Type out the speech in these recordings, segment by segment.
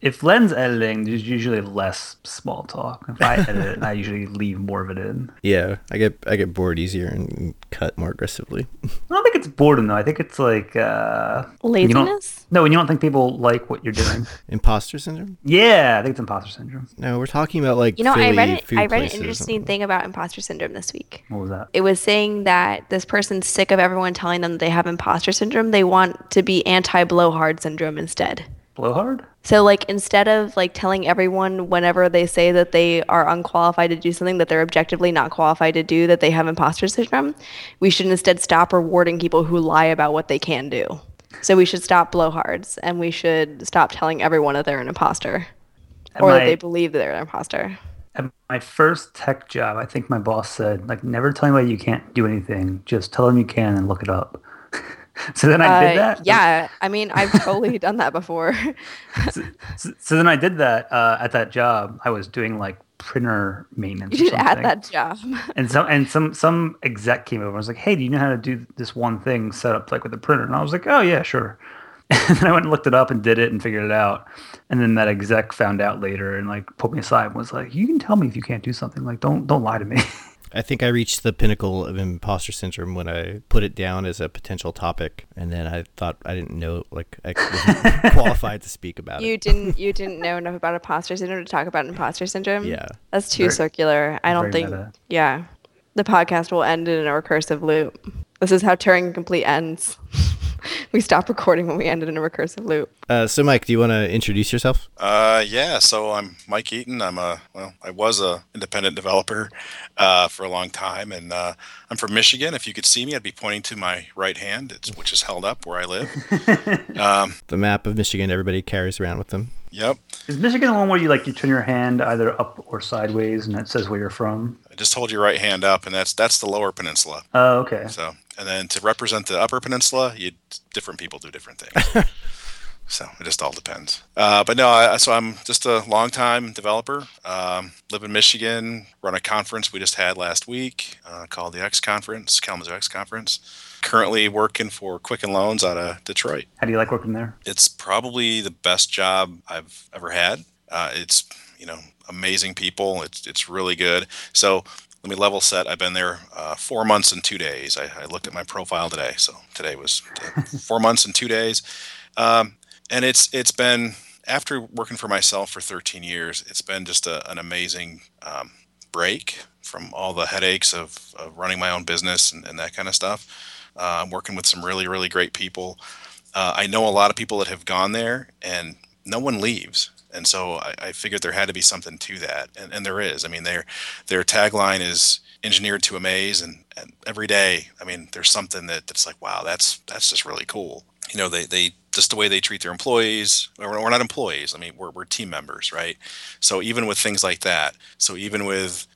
If Len's editing, there's usually less small talk. If I edit it, I usually leave more of it in. Yeah, I get bored easier and cut more aggressively. I don't think it's boredom, though. I think it's like... laziness? No, when you don't think people like what you're doing. Imposter syndrome? Yeah, I think it's imposter syndrome. No, we're talking about like Philly I read an interesting thing about imposter syndrome this week. What was that? It was saying that this person's sick of everyone telling them that they have imposter syndrome. They want to be anti-blowhard syndrome instead. Blowhard? So like instead of like telling everyone whenever they say that they are unqualified to do something that they're objectively not qualified to do, that they have imposter syndrome, we should instead stop rewarding people who lie about what they can do. So we should stop blowhards and we should stop telling everyone that they're an imposter that they believe that they're an imposter. At my first tech job, I think my boss said, like, never tell anybody you can't do anything. Just tell them you can and look it up. So then I did that? Yeah, I mean, I've totally done that before. So then I did that at that job. I was doing like printer maintenance. You did at that job. And some exec came over and was like, hey, do you know how to do this one thing set up like with the printer? And I was like, oh, yeah, sure. And then I went and looked it up and did it and figured it out. And then that exec found out later and like pulled me aside and was like, you can tell me if you can't do something. Like, don't lie to me. I think I reached the pinnacle of imposter syndrome when I put it down as a potential topic, and then I thought I didn't know, like I wasn't qualified to speak about it. You didn't know enough about imposter syndrome to talk about imposter syndrome? Yeah. That's too circular. I don't think, yeah. The podcast will end in a recursive loop. This is how Turing Complete ends. We stopped recording when we ended in a recursive loop. So, Mike, do you want to introduce yourself? Yeah. So I'm Mike Eaton. I was a independent developer for a long time, and I'm from Michigan. If you could see me, I'd be pointing to my right hand, which is held up where I live. The map of Michigan everybody carries around with them. Yep. Is Michigan the one where you turn your hand either up or sideways, and it says where you're from? I just hold your right hand up, and that's the Lower Peninsula. Oh, okay. So. And then to represent the Upper Peninsula, different people do different things. So it just all depends. But no, so I'm just a long-time developer. Live in Michigan, run a conference we just had last week called the X Conference, Kalamazoo X Conference. Currently working for Quicken Loans out of Detroit. How do you like working there? It's probably the best job I've ever had. It's, amazing people. It's really good. So... let me level set. I've been there 4 months and 2 days. I looked at my profile today, so today was 4 months and 2 days. And it's been, after working for myself for 13 years, it's been just an amazing break from all the headaches of running my own business and that kind of stuff. I'm working with some really, really great people. I know a lot of people that have gone there, and no one leaves. And so I figured there had to be something to that, and there is. I mean, their tagline is engineered to amaze, and every day, I mean, there's something that's like, wow, that's just really cool. You know, they just the way they treat their employees. We're not employees. I mean, we're team members, right? So even with things like that, so even with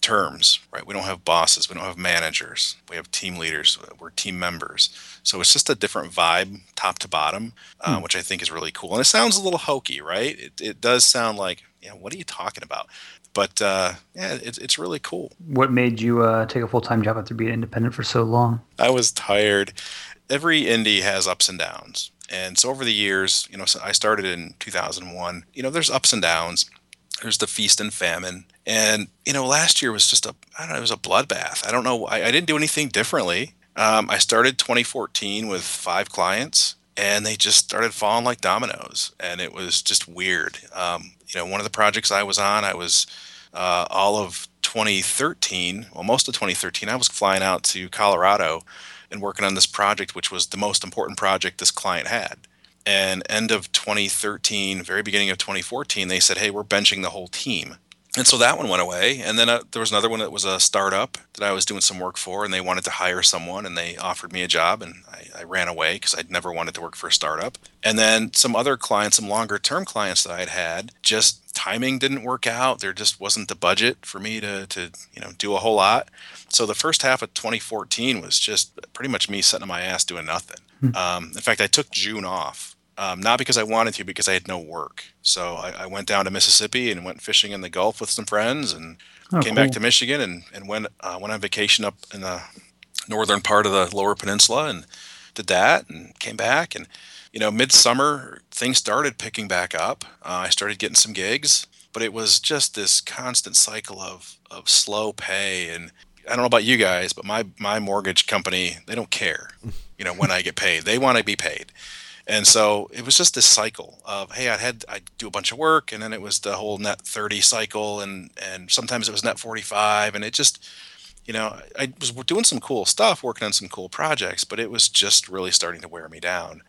terms, right? We don't have bosses. We don't have managers. We have team leaders. We're team members. So it's just a different vibe, top to bottom, which I think is really cool. And it sounds a little hokey, right? It does sound like, what are you talking about? But it's really cool. What made you take a full-time job after being independent for so long? I was tired. Every indie has ups and downs. And so over the years, so I started in 2001. There's ups and downs. There's the feast and famine. And, last year was just it was a bloodbath. I don't know. I didn't do anything differently. I started 2014 with 5 clients, and they just started falling like dominoes. And it was just weird. One of the projects I was on, I was all of 2013, well, most of 2013, I was flying out to Colorado and working on this project, which was the most important project this client had. And end of 2013, very beginning of 2014, they said, hey, we're benching the whole team. And so that one went away. And then there was another one that was a startup that I was doing some work for, and they wanted to hire someone, and they offered me a job, and I ran away because I'd never wanted to work for a startup. And then some other clients, some longer-term clients that I had had, just timing didn't work out. There just wasn't the budget for me to do a whole lot. So the first half of 2014 was just pretty much me sitting on my ass doing nothing. In fact, I took June off. Not because I wanted to, because I had no work. So I went down to Mississippi and went fishing in the Gulf with some friends, and came back to Michigan and went on vacation up in the northern part of the Lower Peninsula and did that and came back. And you know, midsummer, things started picking back up. I started getting some gigs, but it was just this constant cycle of slow pay. And I don't know about you guys, but my mortgage company, they don't care, you know, when I get paid. They want to be paid. And so it was just this cycle of, hey, I'd do a bunch of work, and then it was the whole net 30 cycle, and sometimes it was net 45, and it just, you know, I was doing some cool stuff, working on some cool projects, but it was just really starting to wear me down.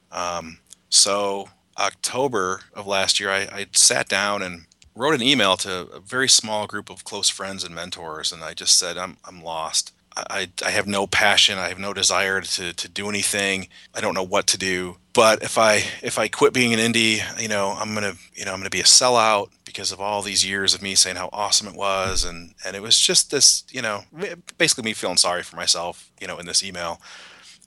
So October of last year, I sat down and wrote an email to a very small group of close friends and mentors, and I just said, I'm lost. I have no passion. I have no desire to do anything. I don't know what to do. But if I quit being an indie, you know, I'm gonna be a sellout because of all these years of me saying how awesome it was, and it was just this, you know, basically me feeling sorry for myself, you know, in this email.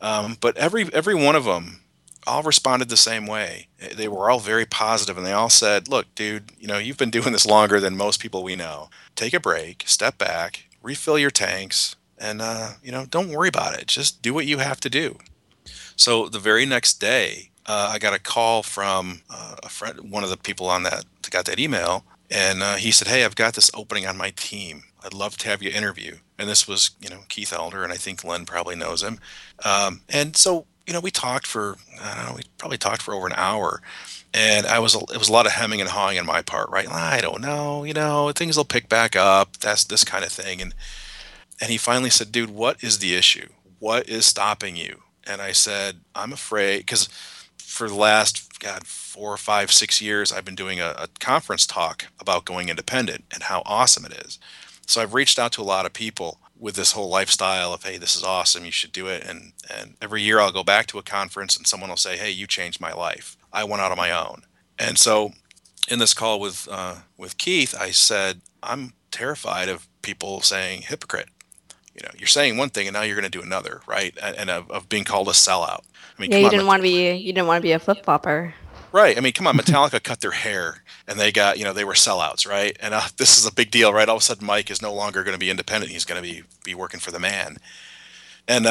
But every one of them all responded the same way. They were all very positive, and they all said, "Look, dude, you know, you've been doing this longer than most people we know. Take a break, step back, refill your tanks, and you know, don't worry about it. Just do what you have to do." So the very next day, I got a call from a friend, one of the people on that got that email, and he said, "Hey, I've got this opening on my team. I'd love to have you interview." And this was, you know, Keith Elder, and I think Len probably knows him. And so, you know, we talked for, I don't know, we probably talked for over an hour, and it was a lot of hemming and hawing on my part, right? I don't know, you know, things will pick back up. That's this kind of thing, and he finally said, "Dude, what is the issue? What is stopping you?" And I said, "I'm afraid," because for the last, 4 or 5, 6 years, I've been doing a conference talk about going independent and how awesome it is. So I've reached out to a lot of people with this whole lifestyle of, hey, this is awesome, you should do it. And every year I'll go back to a conference and someone will say, hey, you changed my life. I went out on my own. And so in this call with Keith, I said, I'm terrified of people saying hypocrite. You know, you're saying one thing and now you're going to do another, right? And of being called a sellout. I mean, yeah, you didn't want to be a flip flopper, right? I mean, come on, Metallica cut their hair and they got, you know, they were sellouts, right? And this is a big deal, right? All of a sudden, Mike is no longer going to be independent; he's going to be working for the man. And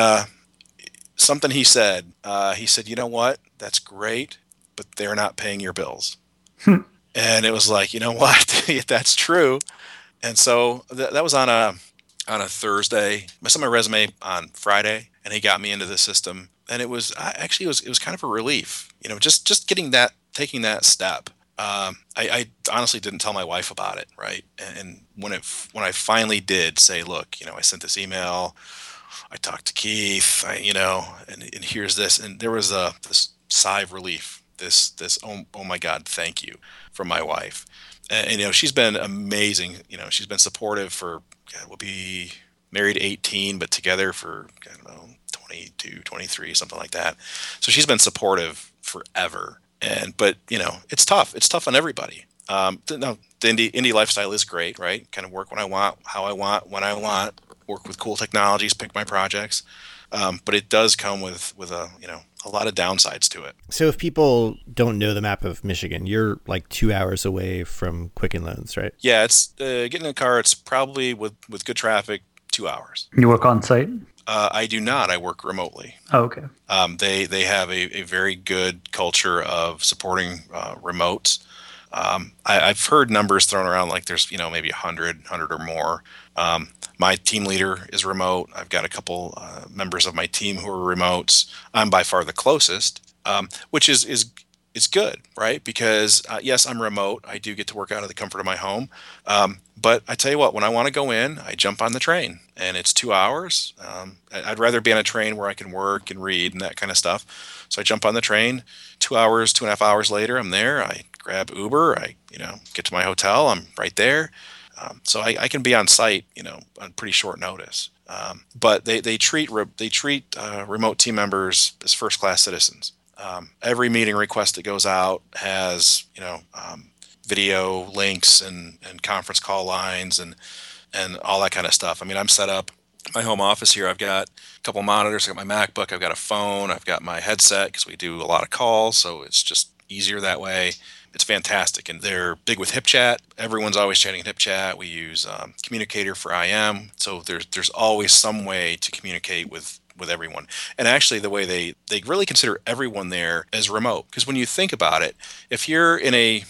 something he said, you know what? That's great, but they're not paying your bills. And it was like, you know what? That's true. And so that was on a Thursday. I sent my resume on Friday, and he got me into the system. And it was kind of a relief, you know, just getting that, taking that step. I honestly didn't tell my wife about it, right? And when I finally did say, look, you know, I sent this email, I talked to Keith, and here's this, and there was this sigh of relief, this oh my God, thank you, from my wife. And you know, she's been amazing. You know, she's been supportive for, we'll be married 18, but together for, 22, 23, something like that. So she's been supportive forever. But you know, it's tough. It's tough on everybody. The indie lifestyle is great, right? Kind of work when I want, how I want, when I want, work with cool technologies, pick my projects. But it does come with a, you know, a lot of downsides to it. So if people don't know the map of Michigan, you're like 2 hours away from Quicken Loans, right? Yeah, it's getting in a car, it's probably with good traffic, 2 hours. You work on site? I do not. I work remotely. Oh, okay. They have a very good culture of supporting remotes. I've heard numbers thrown around like there's, you know, maybe 100 or more. My team leader is remote. I've got a couple members of my team who are remotes. I'm by far the closest, which is good, right? Because yes, I'm remote. I do get to work out of the comfort of my home. But I tell you what, when I want to go in, I jump on the train, and it's 2 hours. I'd rather be on a train where I can work and read and that kind of stuff. So I jump on the train. 2 and a half hours later, I'm there. I grab Uber. I get to my hotel. I'm right there. So I can be on site, you know, on pretty short notice. But they treat remote team members as first-class citizens. Every meeting request that goes out has, video links and conference call lines and all that kind of stuff. I mean, I'm set up. My home office here, I've got a couple monitors. I've got my MacBook. I've got a phone. I've got my headset because we do a lot of calls, so it's just easier that way. It's fantastic, and they're big with HipChat. Everyone's always chatting in HipChat. We use Communicator for IM, so there's always some way to communicate with with everyone. And actually, the way they really consider everyone there as remote, because when you think about it, if you're in a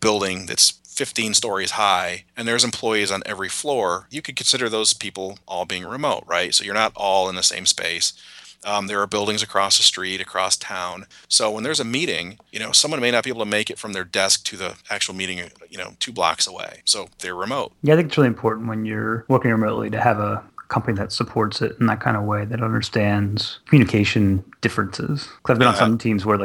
building that's 15 stories high and there's employees on every floor, you could consider those people all being remote, right? So you're not all in the same space. There are buildings across the street, across town. So when there's a meeting, someone may not be able to make it from their desk to the actual meeting, 2 blocks away. So they're remote. Yeah, I think it's really important when you're working remotely to have a company that supports it in that kind of way, that understands communication differences. Because I've been on some teams where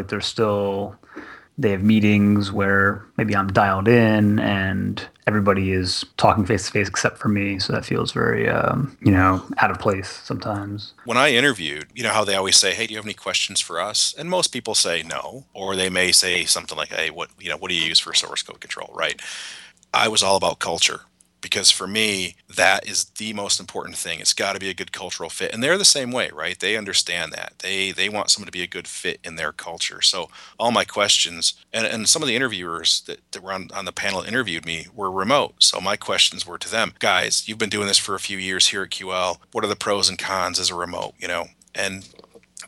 they have meetings where maybe I'm dialed in and everybody is talking face-to-face except for me. So that feels very, out of place sometimes. When I interviewed, how they always say, hey, do you have any questions for us? And most people say no. Or they may say something like, hey, what do you use for source code control, right? I was all about culture. Because for me, that is the most important thing. It's got to be a good cultural fit. And they're the same way, right? They understand that. They want someone to be a good fit in their culture. So all my questions, and some of the interviewers that were on the panel that interviewed me were remote. So my questions were to them, guys, you've been doing this for a few years here at QL. What are the pros and cons as a remote, And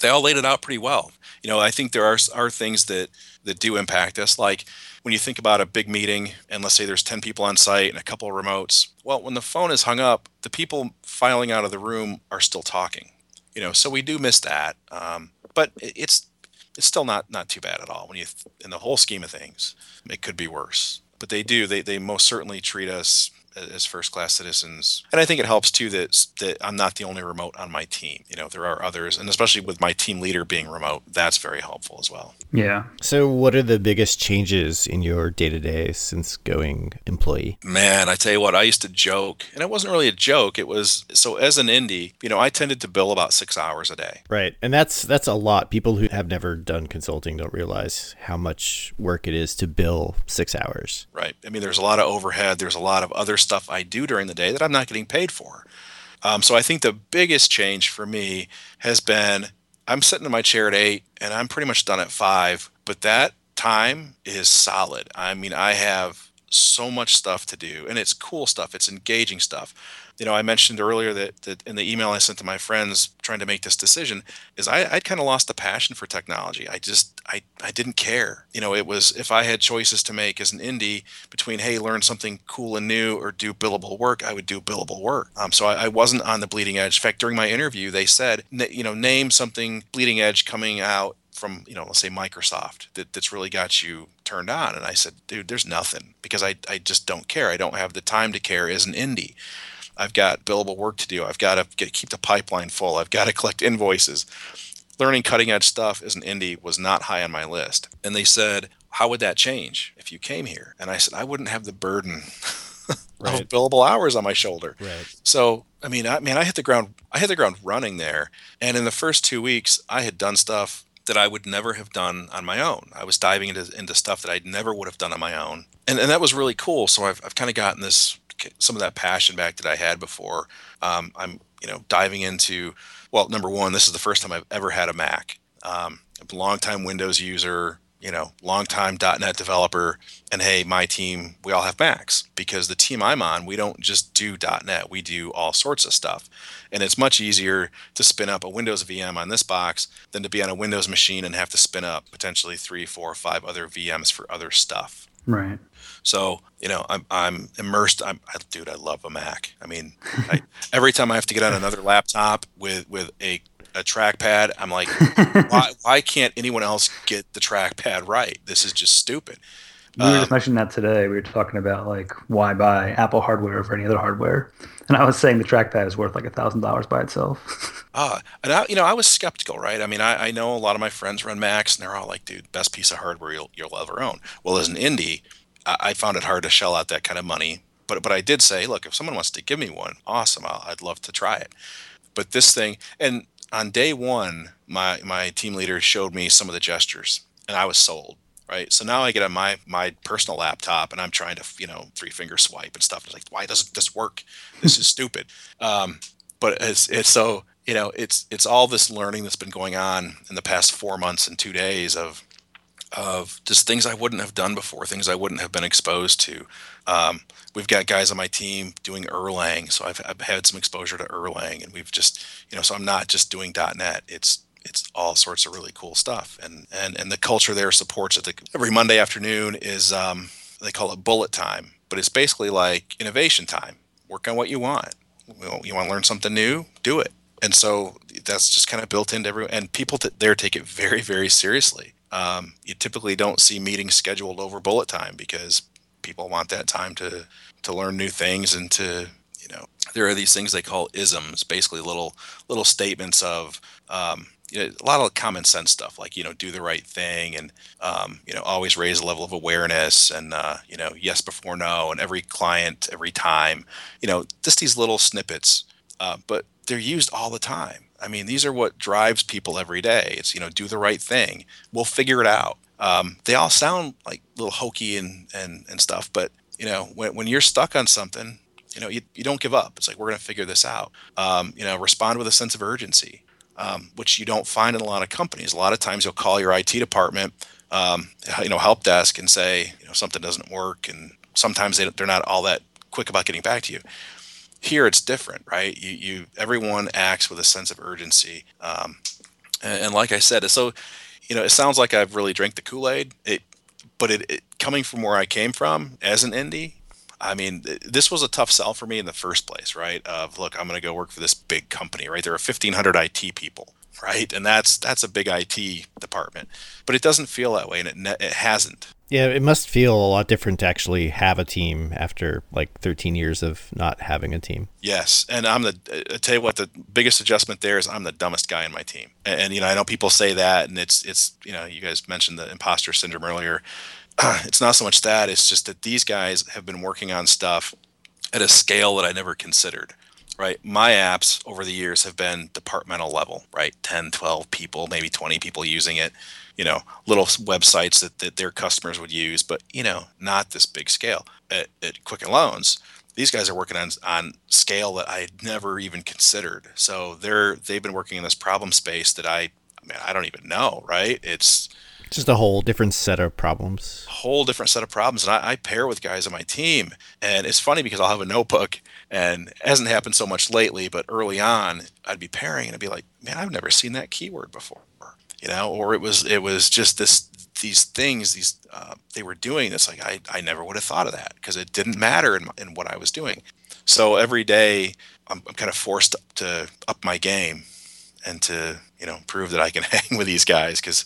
they all laid it out pretty well. I think there are things that do impact us, like when you think about a big meeting and let's say there's 10 people on site and a couple of remotes. Well, when the phone is hung up, the people filing out of the room are still talking, so we do miss that. But it's still not too bad at all. When in the whole scheme of things, it could be worse, but they most certainly treat us as first-class citizens. And I think it helps, too, that I'm not the only remote on my team. There are others, and especially with my team leader being remote, that's very helpful as well. Yeah. So what are the biggest changes in your day-to-day since going employee? Man, I tell you what, I used to joke, and it wasn't really a joke. It was, so as an indie, I tended to bill about 6 hours a day. Right, and that's a lot. People who have never done consulting don't realize how much work it is to bill 6 hours. Right. I mean, there's a lot of overhead. There's a lot of other stuff I do during the day that I'm not getting paid for. So I think the biggest change for me has been, I'm sitting in my chair at 8 and I'm pretty much done at 5, but that time is solid. I mean, I have so much stuff to do, and it's cool stuff. It's engaging stuff. I mentioned earlier that in the email I sent to my friends trying to make this decision is I'd kind of lost the passion for technology. I didn't care. It was, if I had choices to make as an indie between, hey, learn something cool and new or do billable work, I would do billable work. So I wasn't on the bleeding edge. In fact, during my interview, they said, name something bleeding edge coming out from, let's say Microsoft that's really got you turned on. And I said, dude, there's nothing, because I just don't care. I don't have the time to care as an indie. I've got billable work to do. I've got to keep the pipeline full. I've got to collect invoices. Learning cutting edge stuff as an indie was not high on my list. And they said, how would that change if you came here? And I said, I wouldn't have the burden right. of billable hours on my shoulder. Right. So, I hit the ground. I hit the ground running there. And in the first 2 weeks, I had done stuff that I would never have done on my own. I was diving into stuff that I never would have done on my own. And that was really cool. So I've kind of gotten some of that passion back that I had before. I'm, diving into, well, number one, this is the first time I've ever had a Mac. I'm a longtime Windows user, longtime .NET developer. And hey, my team, we all have Macs, because the team I'm on, we don't just do .NET. We do all sorts of stuff. And it's much easier to spin up a Windows VM on this box than to be on a Windows machine and have to spin up potentially 3, 4, 5 other VMs for other stuff. Right. So, I'm immersed. I love a Mac. Every time I have to get on another laptop with a trackpad, I'm like, why can't anyone else get the trackpad right? This is just stupid. We were just mentioning that today. We were talking about, why buy Apple hardware over any other hardware? And I was saying the trackpad is worth, $1,000 by itself. And I was skeptical, right? I know a lot of my friends run Macs, and they're all like, dude, best piece of hardware you'll ever own. Well, as an indie, I found it hard to shell out that kind of money. But I did say, look, if someone wants to give me one, awesome, I'd love to try it. But this thing, and on day one, my team leader showed me some of the gestures, and I was sold. Right. So now I get on my personal laptop and I'm trying to, 3-finger swipe and stuff. It's like, why doesn't this work? This is stupid. But it's so, it's all this learning that's been going on in the past 4 months and 2 days of of just things I wouldn't have done before, things I wouldn't have been exposed to. We've got guys on my team doing Erlang, so I've had some exposure to Erlang, and we've just, so I'm not just doing .NET. It's all sorts of really cool stuff, and the culture there supports it. Every Monday afternoon is they call it bullet time, but it's basically like innovation time. Work on what you want. You want to learn something new? Do it. And so that's just kind of built into everyone. And people there take it very, very seriously. You typically don't see meetings scheduled over bullet time because people want that time to learn new things and to, there are these things they call isms, basically little statements of, a lot of common sense stuff like, do the right thing and, always raise a level of awareness and, yes before no, and every client, every time, just these little snippets, but they're used all the time. I mean, these are what drives people every day. It's, do the right thing. We'll figure it out. They all sound like a little hokey and stuff, but, when you're stuck on something, you don't give up. It's like, we're going to figure this out. Respond with a sense of urgency. Which you don't find in a lot of companies. A lot of times you'll call your IT department, help desk and say, something doesn't work. And sometimes they're not all that quick about getting back to you. Here it's different, right? Everyone acts with a sense of urgency. And like I said, so, it sounds like I've really drank the Kool-Aid, but coming from where I came from as an indie, I mean, this was a tough sell for me in the first place, right? Of look, I'm going to go work for this big company, right? There are 1,500 IT people, right? And that's a big IT department, but it doesn't feel that way, and it hasn't. Yeah, it must feel a lot different to actually have a team after like 13 years of not having a team. Yes, and I tell you what, the biggest adjustment there is I'm the dumbest guy in my team, and I know people say that, and it's you guys mentioned the imposter syndrome earlier. It's not so much that, it's just that these guys have been working on stuff at a scale that I never considered, right? My apps over the years have been departmental level, right? 10, 12 people, maybe 20 people using it, little websites that their customers would use, but, not this big scale. At Quicken Loans, these guys are working on scale that I never even considered. So they've been working in this problem space that I don't even know, right? It's just a whole different set of problems. And I pair with guys on my team. And it's funny because I'll have a notebook. And it hasn't happened so much lately, but early on, I'd be pairing and I'd be like, man, I've never seen that keyword before. Or it was just these things, they were doing this. Like, I never would have thought of that because it didn't matter in what I was doing. So every day, I'm kind of forced to up my game and to, prove that I can hang with these guys because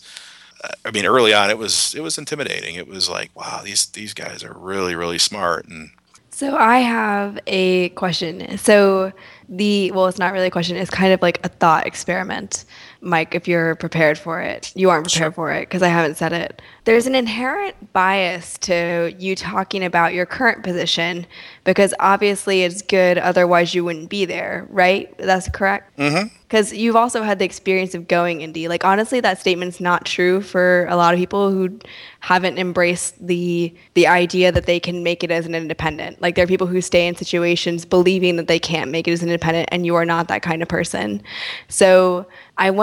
I mean, early on, it was intimidating. It was like, wow, these guys are really, really smart. And so I have a question. So it's not really a question. It's kind of like a thought experiment. Mike, if you're prepared for it, you aren't prepared for it because I haven't said it. There's an inherent bias to you talking about your current position because obviously it's good. Otherwise you wouldn't be there, right? That's correct? Mm-hmm. Because you've also had the experience of going indie. Like, honestly, that statement's not true for a lot of people who haven't embraced the idea that they can make it as an independent. Like, there are people who stay in situations believing that they can't make it as an independent, and you are not that kind of person. So I wonder,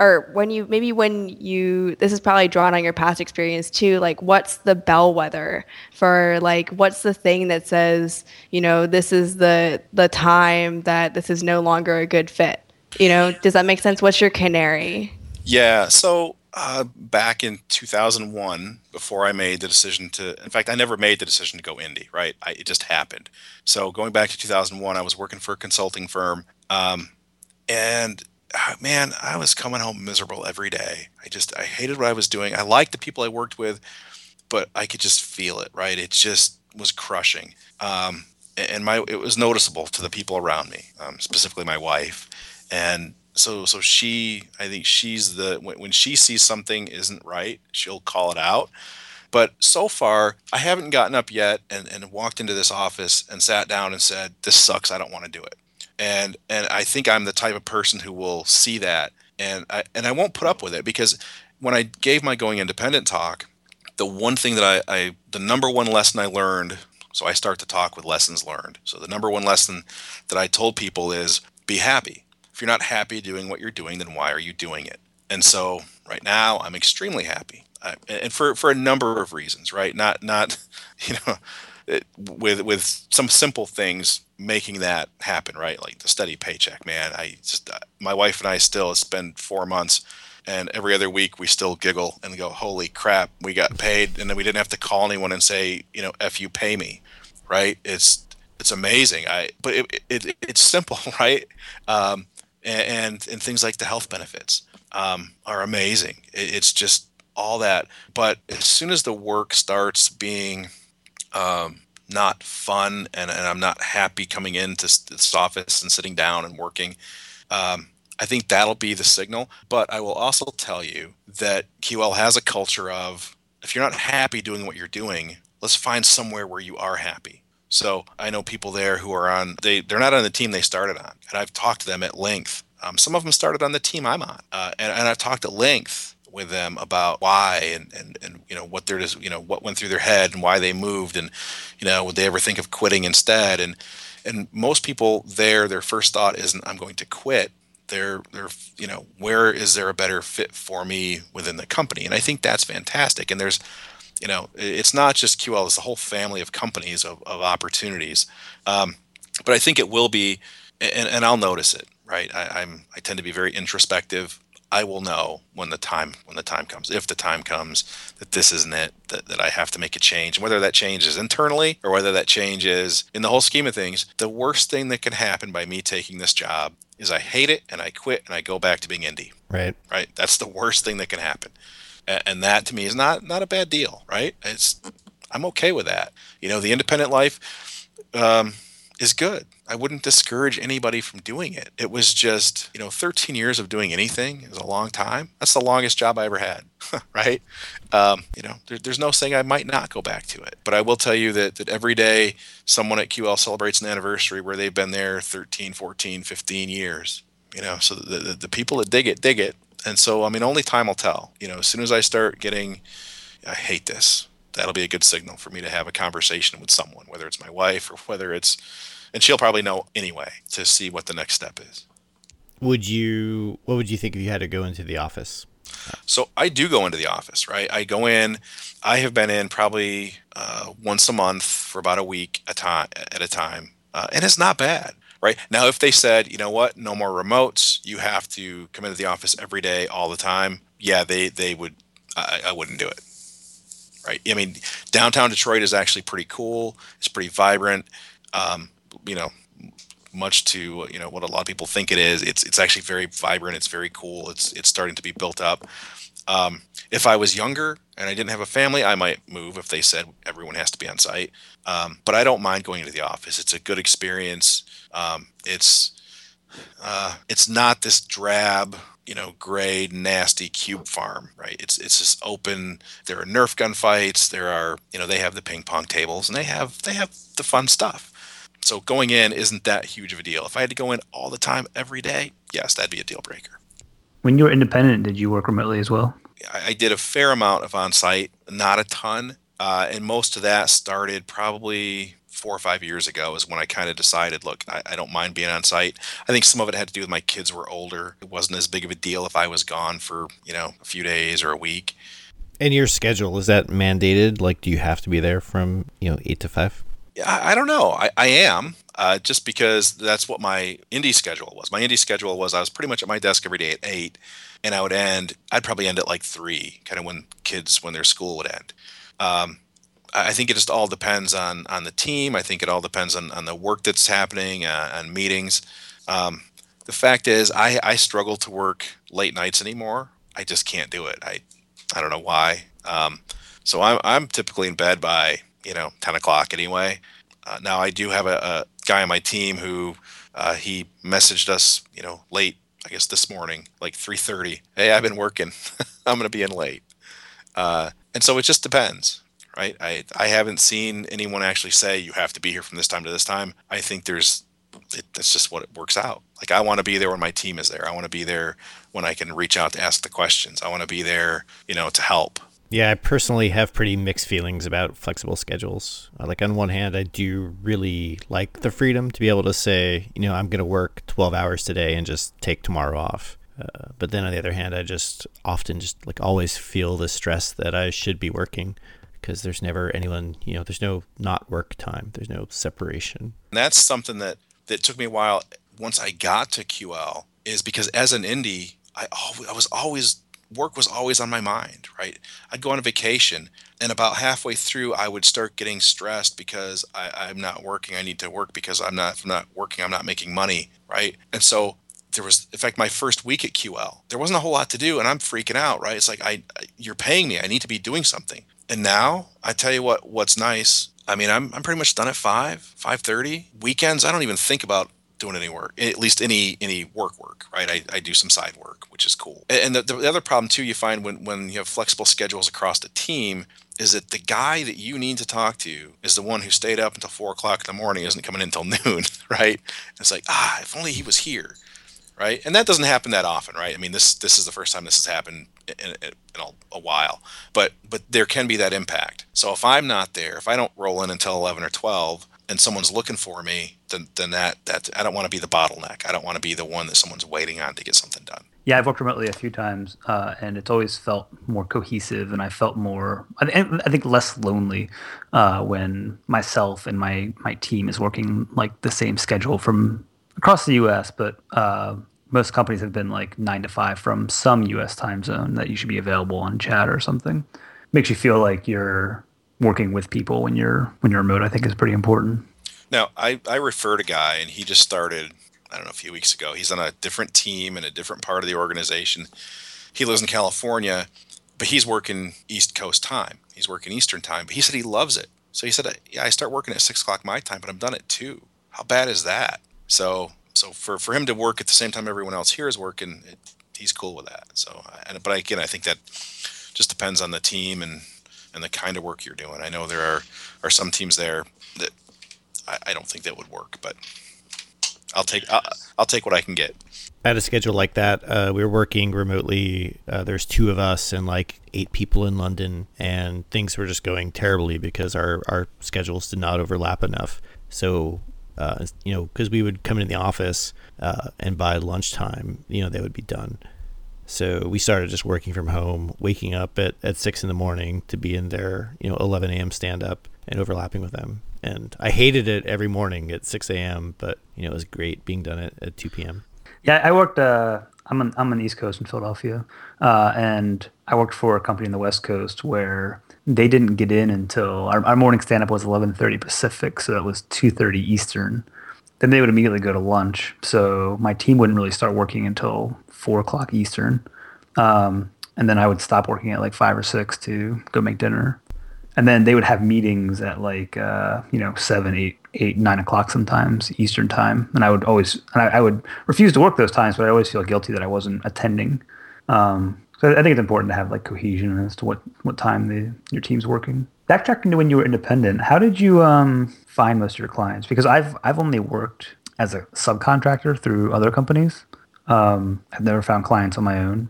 this is probably drawn on your past experience too, like, what's the bellwether for, like, what's the thing that says, this is the time that this is no longer a good fit? Does that make sense? What's your canary? Yeah. So back in 2001, before I made the decision I never made the decision to go indie, right? It just happened. So going back to 2001, I was working for a consulting firm. And man, I was coming home miserable every day. I hated what I was doing. I liked the people I worked with, but I could just feel it, right? It just was crushing. It was noticeable to the people around me, specifically my wife. And so when she sees something isn't right, she'll call it out. But so far, I haven't gotten up yet and walked into this office and sat down and said, this sucks, I don't want to do it. And I think I'm the type of person who will see that, and I won't put up with it, because when I gave my going independent talk, the one thing that the number one lesson I learned, so I start to talk with lessons learned. So the number one lesson that I told people is be happy. If you're not happy doing what you're doing, then why are you doing it? And so right now I'm extremely happy, and for a number of reasons, right? Not with some simple things making that happen, right? Like the steady paycheck, man. My wife and I still, it's been 4 months, and every other week we still giggle and go, holy crap, we got paid, and then we didn't have to call anyone and say, F you, pay me, right? It's amazing. But it's simple, right? And things like the health benefits are amazing. It's just all that. But as soon as the work starts being not fun, and I'm not happy coming into this office and sitting down and working, I think that'll be the signal. But I will also tell you that QL has a culture of, if you're not happy doing what you're doing, let's find somewhere where you are happy. So I know people there who are on, they're not on the team they started on. And I've talked to them at length. Some of them started on the team I'm on. And I've talked at length with them about why and what they're just, what went through their head and why they moved, and, would they ever think of quitting instead? And most people there, their first thought isn't, I'm going to quit. They're where is there a better fit for me within the company? And I think that's fantastic. And there's, it's not just QL, it's the whole family of companies of opportunities. But I think it will be, and I'll notice it, right? I tend to be very introspective. I will know when the time comes, if the time comes, that this isn't it, that I have to make a change. And whether that change is internally or whether that change is in the whole scheme of things, the worst thing that could happen by me taking this job is I hate it and I quit and I go back to being indie. Right. That's the worst thing that can happen. And that to me is not a bad deal, right? I'm okay with that. The independent life is good. I wouldn't discourage anybody from doing it. It was just, 13 years of doing anything is a long time. That's the longest job I ever had, right? There's no saying I might not go back to it. But I will tell you that every day someone at QL celebrates an anniversary where they've been there 13, 14, 15 years. So the people that dig it. And so, only time will tell. As soon as I start getting, I hate this, that'll be a good signal for me to have a conversation with someone, whether it's my wife or whether it's, and she'll probably know anyway, to see what the next step is. What would you think if you had to go into the office? So I do go into the office, right? I go in, I have been in probably once a month for about a week at a time. And it's not bad. Right now, if they said, no more remotes, you have to come into the office every day, all the time. Yeah, they would. I wouldn't do it. Right. Downtown Detroit is actually pretty cool. It's pretty vibrant. Much to what a lot of people think it is. It's actually very vibrant. It's very cool. It's starting to be built up. If I was younger and I didn't have a family, I might move if they said everyone has to be on site. But I don't mind going into the office. It's a good experience. It's not this drab, gray, nasty cube farm, right? It's just open. There are Nerf gun fights. There are, they have the ping pong tables and they have the fun stuff. So going in isn't that huge of a deal. If I had to go in all the time, every day, yes, that'd be a deal breaker. When you were independent, did you work remotely as well? I did a fair amount of on-site, not a ton. And most of that started probably 4 or 5 years ago is when I kind of decided, look, I don't mind being on site. I think some of it had to do with my kids were older. It wasn't as big of a deal if I was gone for, a few days or a week. And your schedule, is that mandated? Like, do you have to be there from, 8 to 5? Yeah, I don't know. I am. Just because that's what my indie schedule was. My indie schedule was I was pretty much at my desk every day at 8, and I'd probably end at like 3, kind of when their school would end. I think it just all depends on the team. I think it all depends on the work that's happening, on meetings. The fact is I struggle to work late nights anymore. I just can't do it. I don't know why. So I'm typically in bed by, 10 o'clock anyway. Now I do have a guy on my team who he messaged us, late, I guess this morning, like 3:30. Hey, I've been working. I'm going to be in late. And so it just depends, right? I haven't seen anyone actually say you have to be here from this time to this time. I think that's just what it works out. Like, I want to be there when my team is there. I want to be there when I can reach out to ask the questions. I want to be there, to help. Yeah, I personally have pretty mixed feelings about flexible schedules. Like, on one hand, I do really like the freedom to be able to say, I'm going to work 12 hours today and just take tomorrow off. But then on the other hand, I just often just like always feel the stress that I should be working, because there's never anyone, you know, there's no not work time. There's no separation. And that's something that took me a while once I got to QL, is because as an indie, work was always on my mind, right? I'd go on a vacation, and about halfway through, I would start getting stressed because I'm not working. I need to work because if I'm not working, I'm not making money, right? And so there was, in fact, my first week at QL, there wasn't a whole lot to do, and I'm freaking out, right? It's like, you're paying me. I need to be doing something. And now, I tell you what's nice. I mean, I'm pretty much done at 5:30. Weekends, I don't even think about doing any work, at least any work, right? I do some side work, which is cool. And the other problem too you find when you have flexible schedules across the team is that the guy that you need to talk to is the one who stayed up until 4 o'clock in the morning, isn't coming in until noon, right? And it's like, if only he was here, right? And that doesn't happen that often, right? I mean, this is the first time this has happened in a while, but there can be that impact. So if I'm not there, if I don't roll in until 11 or 12, and someone's looking for me, then that I don't want to be the bottleneck. I don't want to be the one that someone's waiting on to get something done. Yeah, I've worked remotely a few times, and it's always felt more cohesive, and I felt more, I think, less lonely when myself and my team is working like the same schedule from across the U.S., but most companies have been like 9 to 5 from some U.S. time zone that you should be available on chat or something. Makes you feel like you're working with people when you're remote, I think, is pretty important. Now, I referred a guy, and he just started, I don't know, a few weeks ago. He's on a different team in a different part of the organization. He lives in California, but he's working East Coast time. He's working Eastern time, but he said he loves it. So he said, I start working at 6 o'clock my time, but I'm done at 2. How bad is that? So for him to work at the same time everyone else here is working, he's cool with that. So, but again, I think that just depends on the team and the kind of work you're doing. I know there are some teams there that I don't think that would work, but I'll take what I can get. At a schedule like that, we were working remotely. There's 2 of us and like 8 people in London, and things were just going terribly because our schedules did not overlap enough. So, you know, because we would come into the office and by lunchtime, you know, they would be done. So we started just working from home, waking up at 6 in the morning to be in their, you know, 11 a.m. stand-up and overlapping with them. And I hated it every morning at 6 a.m., but, you know, it was great being done at 2 p.m. Yeah, I worked, I'm on the East Coast in Philadelphia, and I worked for a company in the West Coast where they didn't get in until, our morning stand-up was 11:30 Pacific, so that was 2:30 Eastern. Then they would immediately go to lunch, so my team wouldn't really start working until 4 o'clock Eastern, and then I would stop working at like 5 or 6 to go make dinner, and then they would have meetings at like 7, 8, 9 o'clock sometimes Eastern time, and I would refuse to work those times, but I always feel guilty that I wasn't attending. So I think it's important to have like cohesion as to what time your team's working. Backtracking to when you were independent, how did you find most of your clients? Because I've only worked as a subcontractor through other companies. I've never found clients on my own.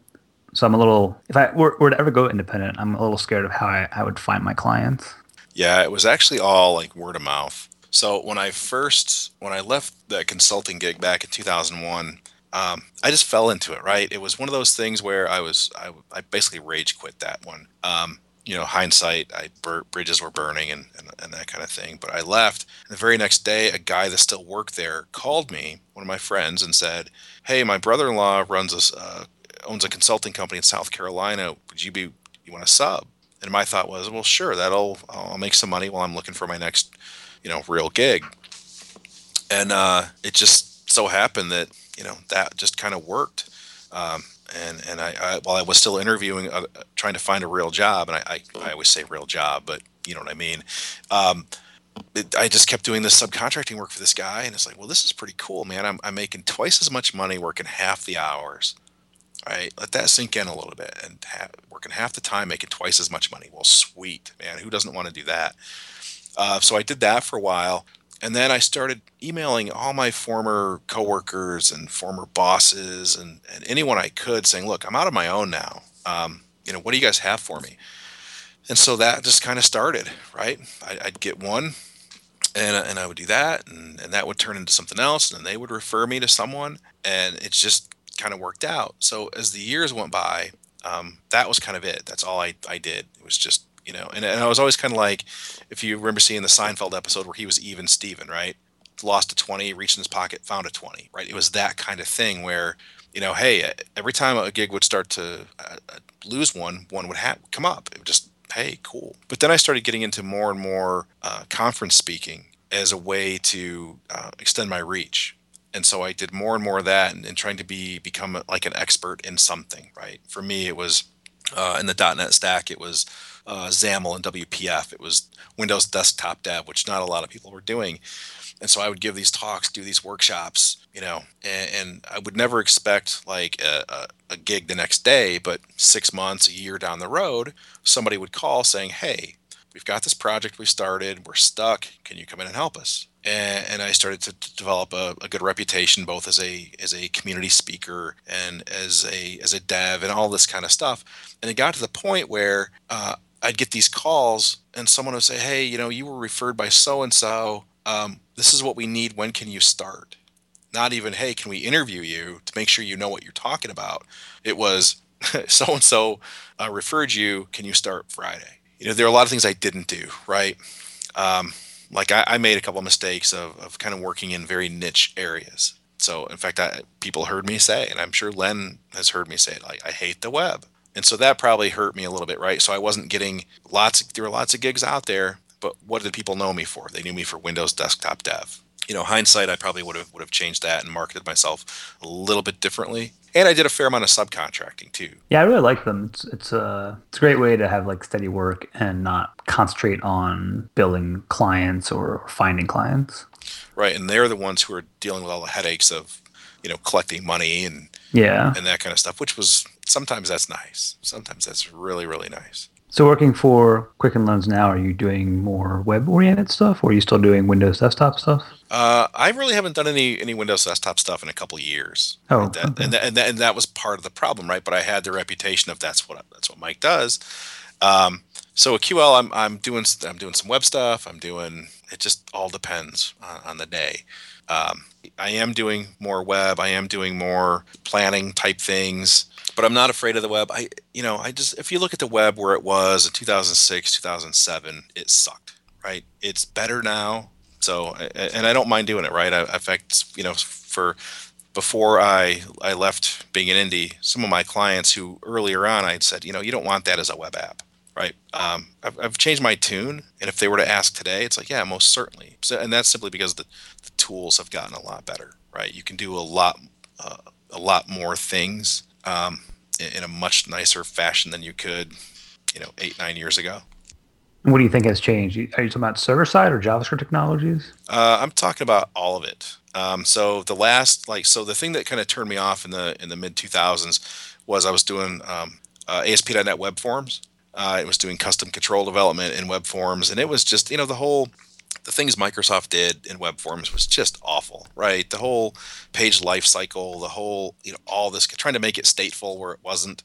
So I'm a little, if I were to ever go independent, I'm a little scared of how I would find my clients. Yeah, it was actually all like word of mouth. So when I left the consulting gig back in 2001, I just fell into it, right? It was one of those things where I basically rage quit that one. You know, hindsight, bridges were burning and that kind of thing. But I left. And the very next day, a guy that still worked there called me, one of my friends, and said, "Hey, my brother-in-law owns a consulting company in South Carolina. Would you want a sub?" And my thought was, well, sure, I'll make some money while I'm looking for my next, you know, real gig. And it just so happened that, you know, that just kind of worked. And I while I was still interviewing, trying to find a real job, and I always say real job, but you know what I mean. I just kept doing this subcontracting work for this guy, and it's like, well, this is pretty cool, man. I'm making twice as much money working half the hours. All right, let that sink in a little bit, and working half the time, making twice as much money. Well, sweet, man. Who doesn't want to do that? So I did that for a while. And then I started emailing all my former coworkers and former bosses and anyone I could, saying, "Look, I'm out on my own now. You know, what do you guys have for me?" And so that just kind of started, right? I'd get one, and I would do that, and that would turn into something else, and then they would refer me to someone, and it's just kind of worked out. So as the years went by, that was kind of it. That's all I did. It was just, you know, and I was always kind of like, if you remember seeing the Seinfeld episode where he was even Steven, right? Lost a 20, reached in his pocket, found a 20, right? It was that kind of thing where, you know, hey, every time a gig would start to lose one would come up. It would just, hey, cool. But then I started getting into more and more conference speaking as a way to extend my reach. And so I did more and more of that and trying to become like an expert in something, right? For me, it was in the .NET stack, it was XAML and WPF. It was Windows Desktop Dev, which not a lot of people were doing. And so I would give these talks, do these workshops, you know, and I would never expect like a gig the next day, but 6 months, a year down the road, somebody would call saying, hey, we've got this project we started, we're stuck, can you come in and help us? And I started to develop a good reputation, both as a community speaker and as a dev and all this kind of stuff. And it got to the point where I'd get these calls and someone would say, hey, you know, you were referred by so-and-so. This is what we need. When can you start? Not even, hey, can we interview you to make sure you know what you're talking about? It was so-and-so referred you. Can you start Friday? You know, there are a lot of things I didn't do, right? Like I made a couple of mistakes of kind of working in very niche areas. So in fact, people heard me say, and I'm sure Len has heard me say it, like, I hate the web. And so that probably hurt me a little bit, right? So I wasn't getting there were lots of gigs out there, but what did people know me for? They knew me for Windows Desktop Dev. You know, hindsight, I probably would have changed that and marketed myself a little bit differently. And I did a fair amount of subcontracting too. Yeah, I really like them. It's a great way to have like steady work and not concentrate on building clients or finding clients. Right, and they're the ones who are dealing with all the headaches of, you know, collecting money and that kind of stuff. Which was sometimes that's nice. Sometimes that's really, really nice. So working for Quicken Loans now, are you doing more web-oriented stuff, or are you still doing Windows Desktop stuff? I really haven't done any Windows Desktop stuff in a couple of years. Oh, right? Okay. And that was part of the problem, right? But I had the reputation of that's what Mike does. So at QL, I'm doing some web stuff. It just all depends on the day. I am doing more web. I am doing more planning type things. But I'm not afraid of the web. If you look at the web where it was in 2006, 2007, it sucked, right? It's better now. So, and I don't mind doing it, right? In fact, you know, before I left being an indie, some of my clients who earlier on I'd said, you know, you don't want that as a web app, right? I've changed my tune. And if they were to ask today, it's like, yeah, most certainly. So, and that's simply because the tools have gotten a lot better, right? You can do a lot more things in a much nicer fashion than you could, you know, 8-9 years ago. What do you think has changed? Are you talking about server side or JavaScript technologies? I'm talking about all of it. So the the thing that kind of turned me off in the mid 2000s was I was doing ASP.NET web forms. It was doing custom control development in web forms, and it was just, you know, the things Microsoft did in web forms was just awful, right? The whole page life cycle, the whole, you know, all this, trying to make it stateful where it wasn't,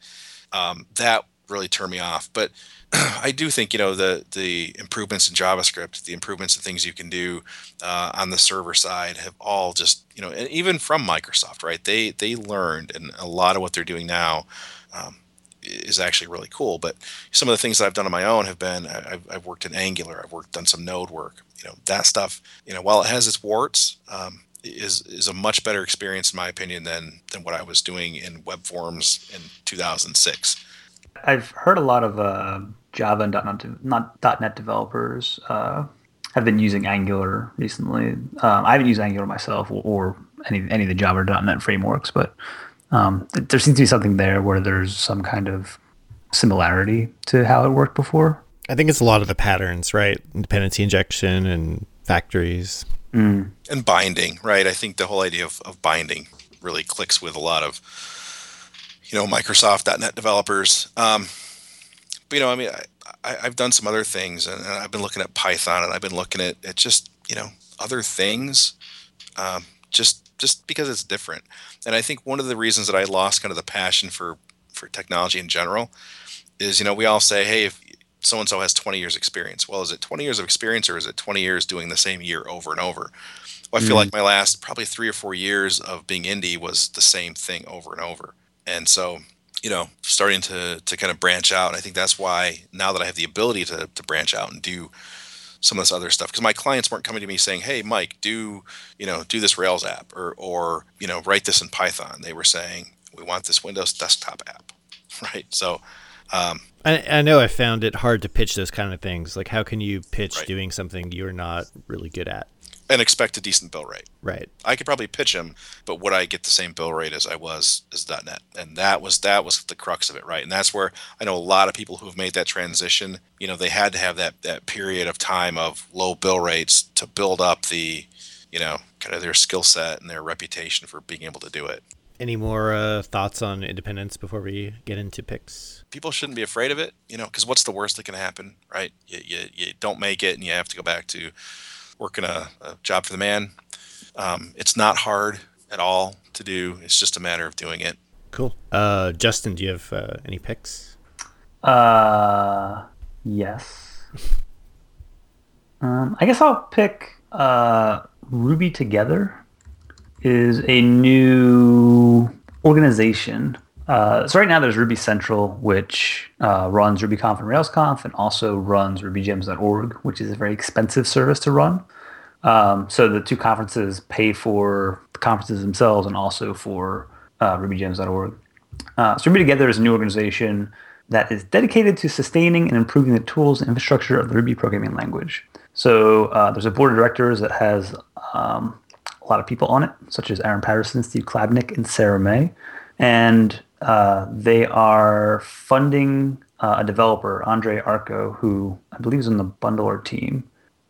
that really turned me off. But I do think, you know, the improvements in JavaScript, the improvements in things you can do on the server side have all just, you know, and even from Microsoft, right? They learned, and a lot of what they're doing now is actually really cool. But some of the things that I've done on my own have been, I've worked in Angular, done some Node work. You know, that stuff, you know, while it has its warts, is a much better experience, in my opinion, than what I was doing in web forms in 2006. I've heard a lot of Java and .NET developers have been using Angular recently. I haven't used Angular myself or any of the Java or .NET frameworks, but there seems to be something there where there's some kind of similarity to how it worked before. I think it's a lot of the patterns, right? Dependency injection and factories. Mm. And binding, right? I think the whole idea of binding really clicks with a lot of, you know, Microsoft.NET developers. But, you know, I mean, I've done some other things, and I've been looking at Python, and I've been looking at just, you know, other things, just because it's different. And I think one of the reasons that I lost kind of the passion for technology in general is, you know, we all say, hey, if so-and-so has 20 years experience. Well, is it 20 years of experience or is it 20 years doing the same year over and over? Well, I feel like my last probably 3 or 4 years of being indie was the same thing over and over. And so, you know, starting to kind of branch out. And I think that's why now that I have the ability to branch out and do some of this other stuff, because my clients weren't coming to me saying, hey, Mike, do this Rails app or, you know, write this in Python. They were saying, we want this Windows desktop app, right? So I know I found it hard to pitch those kind of things. Like, how can you pitch doing something you're not really good at? And expect a decent bill rate. Right. I could probably pitch them, but would I get the same bill rate as I was as .NET? And that was the crux of it, right? And that's where I know a lot of people who have made that transition, you know, they had to have that period of time of low bill rates to build up the, you know, kind of their skill set and their reputation for being able to do it. Any more thoughts on independence before we get into picks? People shouldn't be afraid of it, you know, because what's the worst that can happen, right? You don't make it and you have to go back to working a job for the man. It's not hard at all to do. It's just a matter of doing it. Cool. Justin, do you have any picks? Yes. I guess I'll pick Ruby Together is a new organization. So right now there's Ruby Central, which runs RubyConf and RailsConf and also runs RubyGems.org, which is a very expensive service to run. So the two conferences pay for the conferences themselves and also for RubyGems.org. So Ruby Together is a new organization that is dedicated to sustaining and improving the tools and infrastructure of the Ruby programming language. So there's a board of directors that has a lot of people on it, such as Aaron Patterson, Steve Klabnik, and Sarah May. And they are funding a developer, Andre Arco, who I believe is on the Bundler team.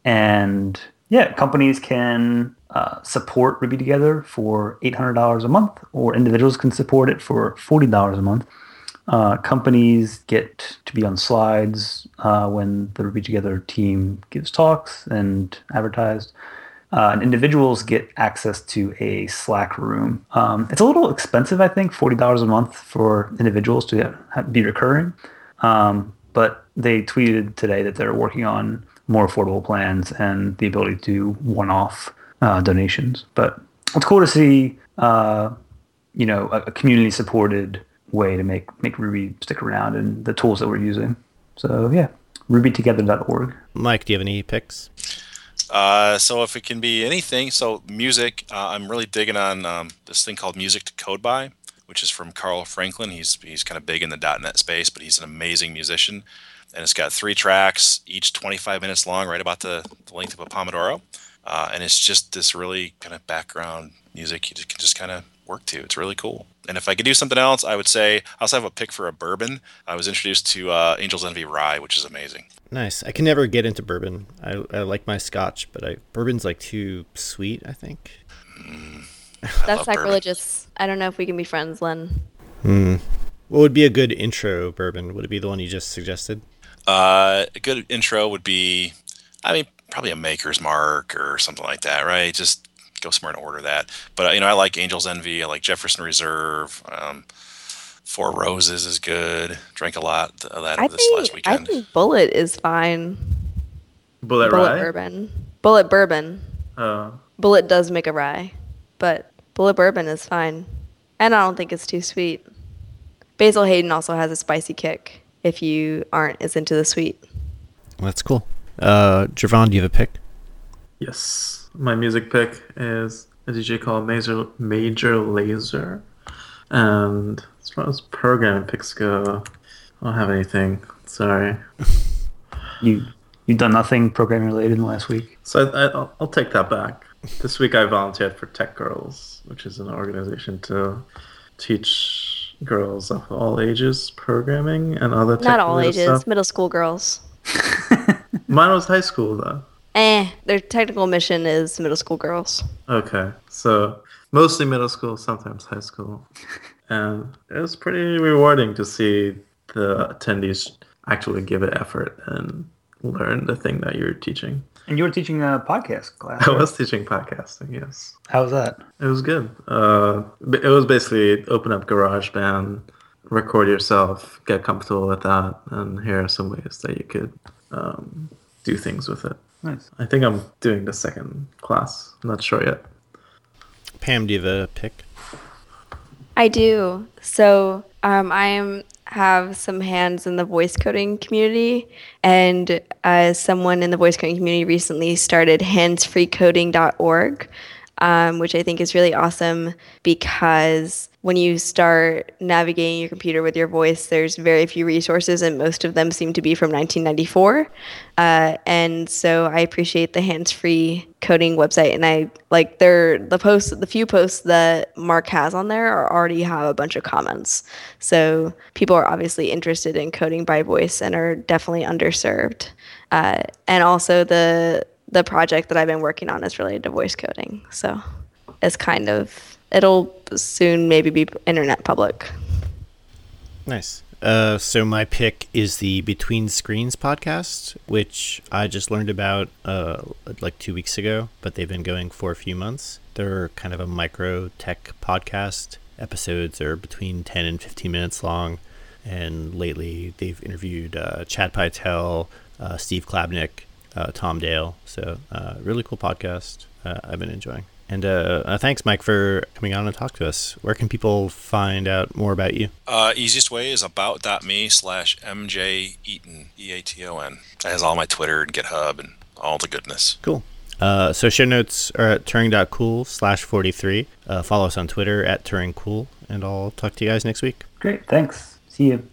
And yeah, companies can support Ruby Together for $800 a month, or individuals can support it for $40 a month. Companies get to be on slides when the Ruby Together team gives talks and advertised. And individuals get access to a Slack room. It's a little expensive, I think, $40 a month for individuals to be recurring. But they tweeted today that they're working on more affordable plans and the ability to one-off donations. But it's cool to see, you know, a community-supported way to make Ruby stick around and the tools that we're using. So, yeah, rubytogether.org. Mike, do you have any picks? So if it can be anything, so music, I'm really digging on this thing called Music to Code By, which is from Carl Franklin. He's kind of big in the .NET space, but he's an amazing musician. And it's got 3 tracks, each 25 minutes long, right about the length of a Pomodoro. And it's just this really kind of background music you can just kind of work to. It's really cool. And if I could do something else, I would say I also have a pick for a bourbon. I was introduced to Angel's Envy Rye, which is amazing. Nice. I can never get into bourbon. I like my scotch, but bourbon's like too sweet, I think. That's sacrilegious. Bourbon. I don't know if we can be friends, Len. What would be a good intro bourbon? Would it be the one you just suggested? A good intro would be, probably a Maker's Mark or something like that, right? Just go somewhere and order that. But, you know, I like Angel's Envy. I like Jefferson Reserve. Four Roses is good. Drank a lot of that this last weekend. I think Bullet is fine. Bullet rye? Bullet bourbon. Oh. Bullet does make a rye, but Bullet bourbon is fine. And I don't think it's too sweet. Basil Hayden also has a spicy kick if you aren't as into the sweet. Well, that's cool. Javon, do you have a pick? Yes. My music pick is a DJ called Major Lazer. And as far as programming picks go, I don't have anything. Sorry. You done nothing programming related last week? So I'll take that back. This week I volunteered for Tech Girls, which is an organization to teach girls of all ages programming and other technical stuff. Not all ages, middle school girls. Mine was high school, though. Their technical mission is middle school girls. Okay, so mostly middle school, sometimes high school. And it was pretty rewarding to see the attendees actually give it effort and learn the thing that you're teaching. And you were teaching a podcast class. Right? I was teaching podcasting, yes. How was that? It was good. It was basically open up GarageBand, record yourself, get comfortable with that, and here are some ways that you could do things with it. Nice. I think I'm doing the second class. I'm not sure yet. Pam, do you have a pick? I do. So I have some hands in the voice coding community, and someone in the voice coding community recently started handsfreecoding.org, which I think is really awesome because when you start navigating your computer with your voice, there's very few resources, and most of them seem to be from 1994. And so I appreciate the hands-free coding website, and I like the posts. The few posts that Mark has on there already have a bunch of comments. So people are obviously interested in coding by voice and are definitely underserved. And also the project that I've been working on is related to voice coding. So it's kind of. It'll soon maybe be internet public. Nice. So my pick is the Between Screens podcast, which I just learned about like 2 weeks ago, but they've been going for a few months. They're kind of a micro tech podcast. Episodes are between 10 and 15 minutes long. And lately they've interviewed Chad Pytel, Steve Klabnik, Tom Dale. So really cool podcast I've been enjoying. And thanks, Mike, for coming on and talk to us. Where can people find out more about you? Easiest way is about.me/MJ Eaton, EATON. That has all my Twitter and GitHub and all the goodness. Cool. So show notes are at Turing.cool/43. Follow us on Twitter at TuringCool, and I'll talk to you guys next week. Great. Thanks. See you.